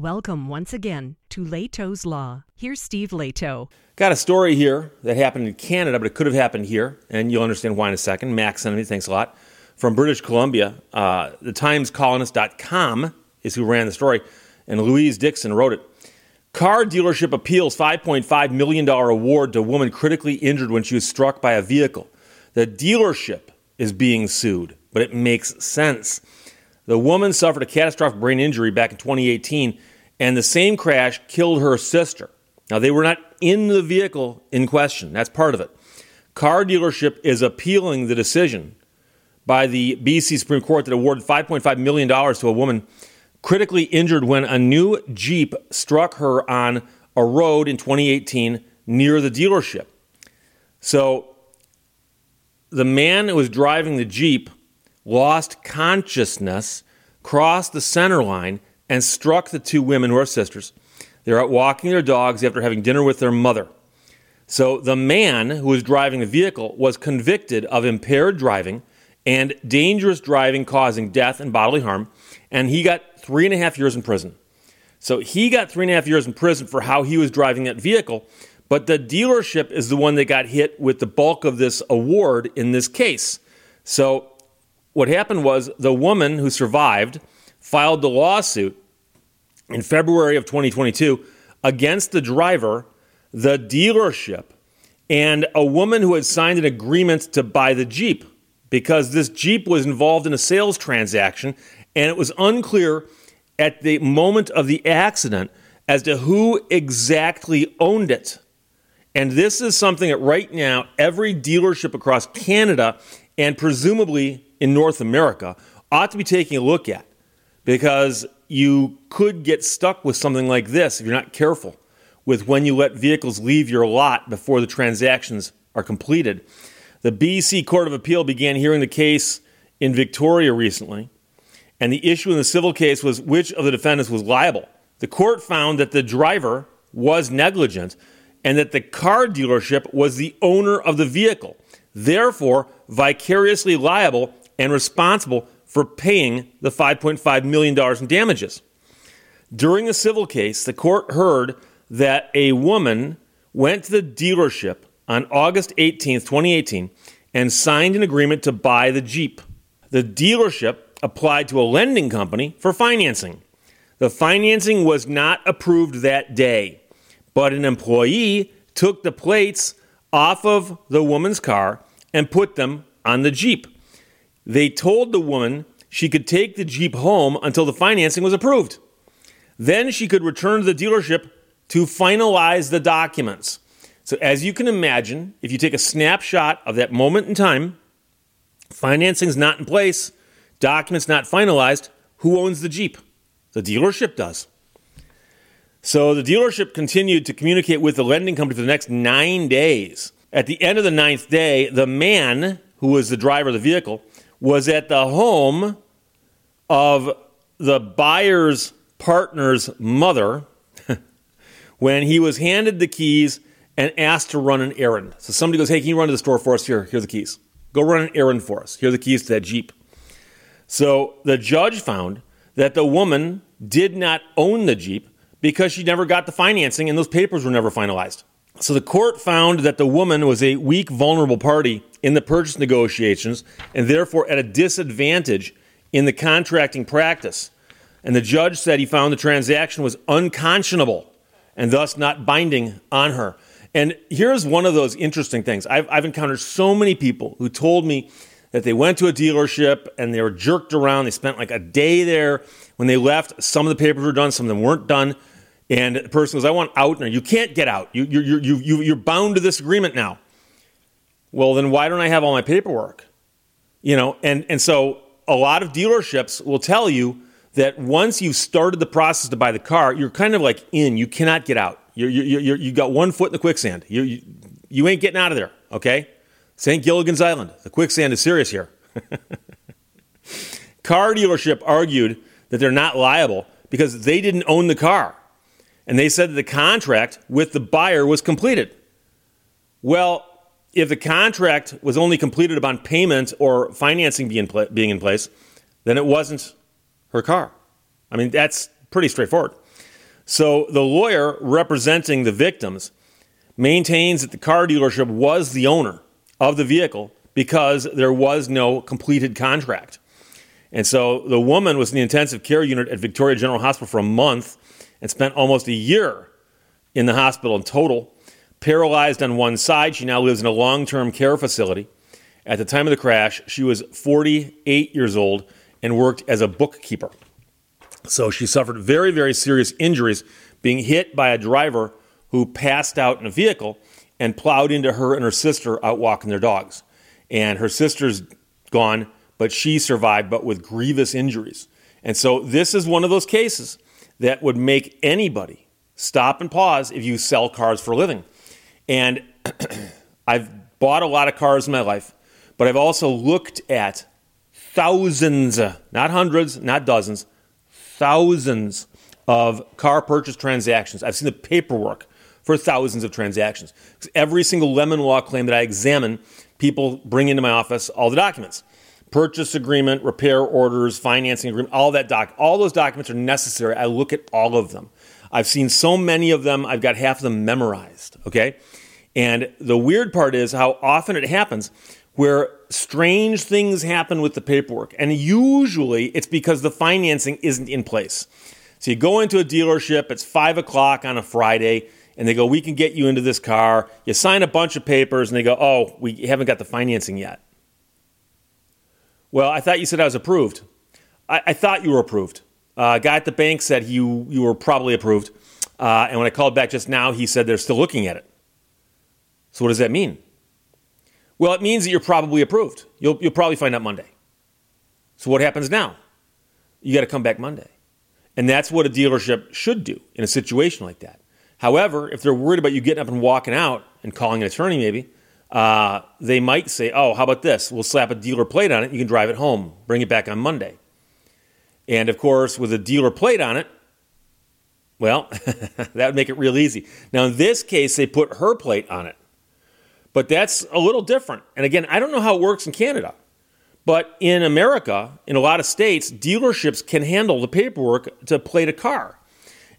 Welcome once again to Lehto's Law. Here's Steve Lehto. Got a story here that happened in Canada, but it could have happened here, and you'll understand why in a second. Max sent me, thanks a lot. From British Columbia, the Timescolonist.com is who ran the story, and Louise Dixon wrote it. Car dealership appeals $5.5 million award to woman critically injured when she was struck by a vehicle. The dealership is being sued, but it makes sense. The woman suffered a catastrophic brain injury back in 2018, and the same crash killed her sister. Now, they were not in the vehicle in question. That's part of it. Car dealership is appealing the decision by the BC Supreme Court that awarded $5.5 million to a woman critically injured when a new Jeep struck her on a road in 2018 near the dealership. So the man who was driving the Jeep lost consciousness, crossed the center line, and struck the two women who are sisters. They're out walking their dogs after having dinner with their mother. So the man who was driving the vehicle was convicted of impaired driving and dangerous driving causing death and bodily harm, and he got 3.5 years in prison. So he got 3.5 years in prison for how he was driving that vehicle, but the dealership is the one that got hit with the bulk of this award in this case. So what happened was the woman who survived filed the lawsuit in February of 2022 against the driver, the dealership, and a woman who had signed an agreement to buy the Jeep because this Jeep was involved in a sales transaction, and it was unclear at the moment of the accident as to who exactly owned it. And this is something that right now every dealership across Canada and presumably in North America ought to be taking a look at, because you could get stuck with something like this if you're not careful with when you let vehicles leave your lot before the transactions are completed. The BC Court of Appeal began hearing the case in Victoria recently, and the issue in the civil case was which of the defendants was liable. The court found that the driver was negligent and that the car dealership was the owner of the vehicle, therefore vicariously liable and responsible for paying the $5.5 million in damages. During the civil case, the court heard that a woman went to the dealership on August 18th, 2018, and signed an agreement to buy the Jeep. The dealership applied to a lending company for financing. The financing was not approved that day, but an employee took the plates off of the woman's car and put them on the Jeep. They told the woman she could take the Jeep home until the financing was approved. Then she could return to the dealership to finalize the documents. So as you can imagine, if you take a snapshot of that moment in time, financing's not in place, documents not finalized, who owns the Jeep? The dealership does. So the dealership continued to communicate with the lending company for the next 9 days. At the end of the 9th day, the man who was the driver of the vehicle was at the home of the buyer's partner's mother when he was handed the keys and asked to run an errand. So somebody goes, hey, can you run to the store for us? Here are the keys. Go run an errand for us. Here are the keys to that Jeep. So the judge found that the woman did not own the Jeep because she never got the financing and those papers were never finalized. So the court found that the woman was a weak, vulnerable party in the purchase negotiations and therefore at a disadvantage in the contracting practice. And the judge said he found the transaction was unconscionable and thus not binding on her. And here's one of those interesting things. I've encountered so many people who told me that they went to a dealership and they were jerked around. They spent like a day there. When they left, some of the papers were done, some of them weren't done. And the person goes, I want out. No, you can't get out. You're bound to this agreement now. Well, then why don't I have all my paperwork? You know, and so a lot of dealerships will tell you that once you've started the process to buy the car, you're kind of like in. You cannot get out. You got one foot in the quicksand. You ain't getting out of there, okay? St. Gilligan's Island. The quicksand is serious here. Car dealership argued that they're not liable because they didn't own the car. And they said that the contract with the buyer was completed. Well, if the contract was only completed upon payment or financing being in place, then it wasn't her car. I mean, that's pretty straightforward. So the lawyer representing the victims maintains that the car dealership was the owner of the vehicle because there was no completed contract. And so the woman was in the intensive care unit at Victoria General Hospital for a month and spent almost a year in the hospital in total. Paralyzed on one side, she now lives in a long-term care facility. At the time of the crash, she was 48 years old and worked as a bookkeeper. So she suffered very, very serious injuries, being hit by a driver who passed out in a vehicle and plowed into her and her sister out walking their dogs. And her sister's gone, but she survived, but with grievous injuries. And so this is one of those cases that would make anybody stop and pause if you sell cars for a living. And I've bought a lot of cars in my life, but I've also looked at thousands, not hundreds, not dozens, thousands of car purchase transactions. I've seen the paperwork for thousands of transactions. Every single Lemon Law claim that I examine, people bring into my office all the documents. Purchase agreement, repair orders, financing agreement, all those documents are necessary. I look at all of them. I've seen so many of them, I've got half of them memorized, okay? And the weird part is how often it happens where strange things happen with the paperwork. And usually it's because the financing isn't in place. So you go into a dealership, it's 5 o'clock on a Friday, and they go, we can get you into this car. You sign a bunch of papers, and they go, oh, we haven't got the financing yet. Well, I thought you said I was approved. I thought you were approved. A guy at the bank said you were probably approved. And when I called back just now, he said they're still looking at it. So what does that mean? Well, it means that you're probably approved. You'll probably find out Monday. So what happens now? You got to come back Monday. And that's what a dealership should do in a situation like that. However, if they're worried about you getting up and walking out and calling an attorney maybe, they might say, oh, how about this? We'll slap a dealer plate on it. You can drive it home. Bring it back on Monday. And, of course, with a dealer plate on it, well, that would make it real easy. Now, in this case, they put her plate on it. But that's a little different. And, again, I don't know how it works in Canada. But in America, in a lot of states, dealerships can handle the paperwork to plate a car.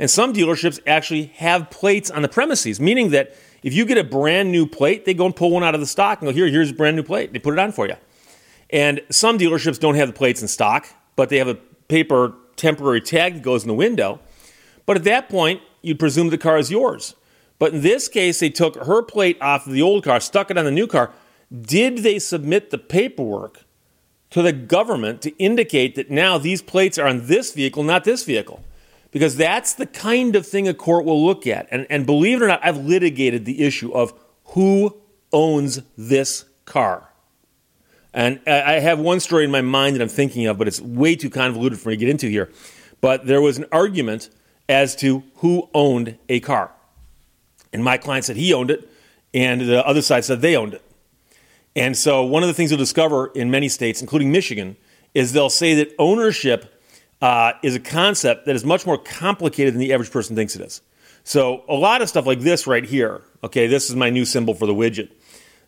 And some dealerships actually have plates on the premises, meaning that if you get a brand new plate, they go and pull one out of the stock and go, here's a brand new plate. They put it on for you. And some dealerships don't have the plates in stock, but they have a paper temporary tag that goes in the window. But at that point, you'd presume the car is yours. But in this case, they took her plate off of the old car, stuck it on the new car. Did they submit the paperwork to the government to indicate that now these plates are on this vehicle, not this vehicle? Because that's the kind of thing a court will look at. And believe it or not, I've litigated the issue of who owns this car. And I have one story in my mind that I'm thinking of, but it's way too convoluted for me to get into here. But there was an argument as to who owned a car. And my client said he owned it, and the other side said they owned it. And so one of the things you'll discover in many states, including Michigan, is they'll say that ownership is a concept that is much more complicated than the average person thinks it is. So a lot of stuff like this right here, okay, this is my new symbol for the widget.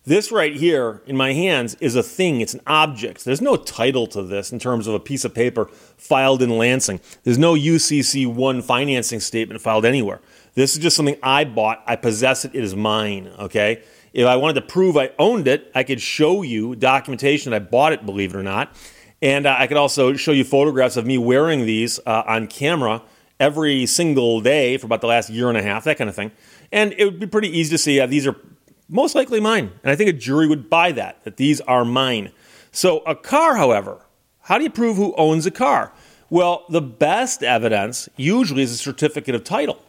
This right here in my hands is a thing. It's an object. There's no title to this in terms of a piece of paper filed in Lansing. There's no UCC1 financing statement filed anywhere. This is just something I bought. I possess it. It is mine, okay? If I wanted to prove I owned it, I could show you documentation that I bought it, believe it or not. And I could also show you photographs of me wearing these on camera every single day for about the last year and a half, that kind of thing. And it would be pretty easy to see these are most likely mine. And I think a jury would buy that these are mine. So a car, however, how do you prove who owns a car? Well, the best evidence usually is a certificate of title,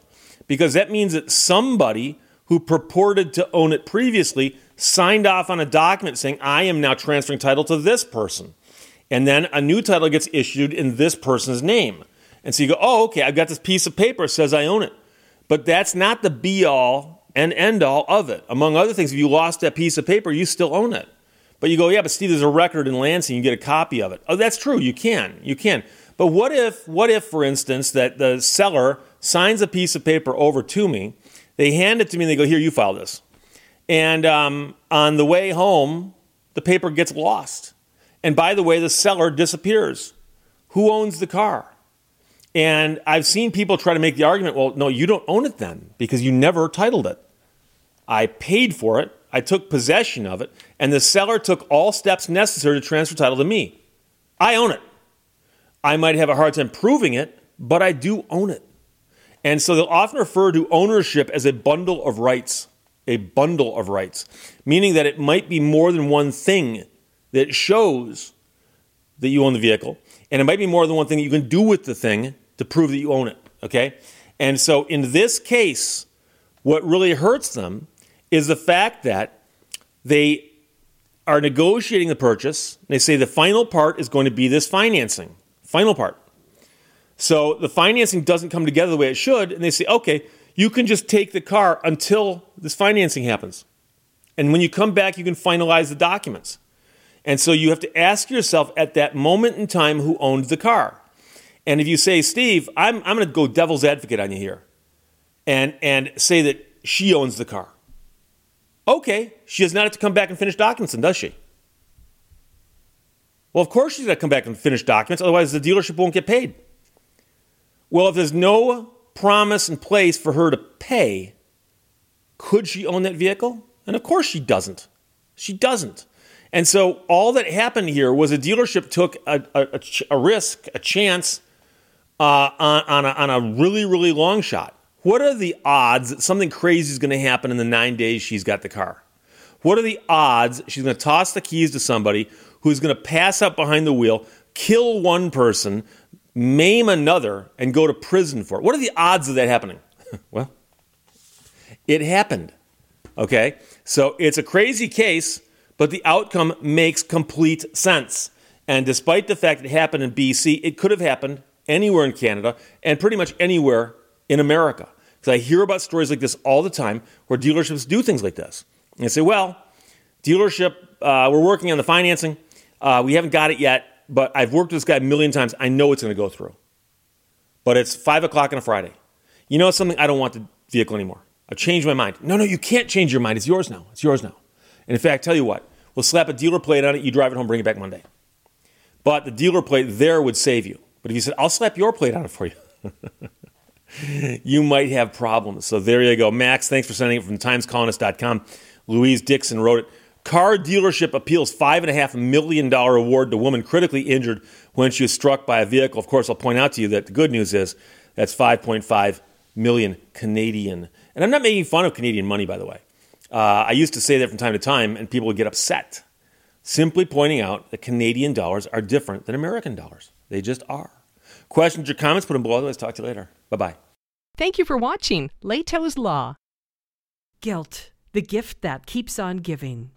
because that means that somebody who purported to own it previously signed off on a document saying, I am now transferring title to this person. And then a new title gets issued in this person's name. And so you go, oh, okay, I've got this piece of paper that says I own it. But that's not the be-all and end all of it. Among other things, if you lost that piece of paper, you still own it. But you go, yeah, but Steve, there's a record in Lansing, you get a copy of it. Oh, that's true, you can. But what if, for instance, that the seller signs a piece of paper over to me, they hand it to me and they go, here, you file this. And on the way home, the paper gets lost. And by the way, the seller disappears. Who owns the car? And I've seen people try to make the argument, well, no, you don't own it then because you never titled it. I paid for it. I took possession of it. And the seller took all steps necessary to transfer title to me. I own it. I might have a hard time proving it, but I do own it. And so they'll often refer to ownership as a bundle of rights, meaning that it might be more than one thing that shows that you own the vehicle. And it might be more than one thing that you can do with the thing to prove that you own it, okay? And so in this case, what really hurts them is the fact that they are negotiating the purchase. They say the final part is going to be this financing, final part. So the financing doesn't come together the way it should, and they say, okay, you can just take the car until this financing happens. And when you come back, you can finalize the documents. And so you have to ask yourself at that moment in time who owned the car. And if you say, Steve, I'm going to go devil's advocate on you here and say that she owns the car. Okay, she does not have to come back and finish documents then, does she? Well, of course she's got to come back and finish documents, otherwise the dealership won't get paid. Well, if there's no promise in place for her to pay, could she own that vehicle? And of course she doesn't. She doesn't. And so all that happened here was a dealership took a risk, a chance on a really, really long shot. What are the odds that something crazy is going to happen in the 9 days she's got the car? What are the odds she's going to toss the keys to somebody who's going to pass up behind the wheel, kill one person, maim another, and go to prison for it? What are the odds of that happening? Well, it happened, okay? So it's a crazy case, but the outcome makes complete sense. And despite the fact that it happened in BC, it could have happened anywhere in Canada and pretty much anywhere in America. Because I hear about stories like this all the time where dealerships do things like this. And they say, well, dealership, we're working on the financing. We haven't got it yet, but I've worked with this guy a million times. I know it's going to go through. But it's 5 o'clock on a Friday. You know something? I don't want the vehicle anymore. I've changed my mind. No, you can't change your mind. It's yours now. It's yours now. And in fact, tell you what, we'll slap a dealer plate on it, you drive it home, bring it back Monday. But the dealer plate there would save you. But if you said, I'll slap your plate on it for you, you might have problems. So there you go. Max, thanks for sending it from Timescolonist.com. Louise Dixon wrote it. Car dealership appeals $5.5 million award to woman critically injured when she was struck by a vehicle. Of course, I'll point out to you that the good news is that's 5.5 million Canadian. And I'm not making fun of Canadian money, by the way. I used to say that from time to time, and people would get upset, simply pointing out that Canadian dollars are different than American dollars. They just are. Questions or comments, put them below. Otherwise, talk to you later. Bye-bye. Thank you for watching Lehto's Law. Guilt, the gift that keeps on giving.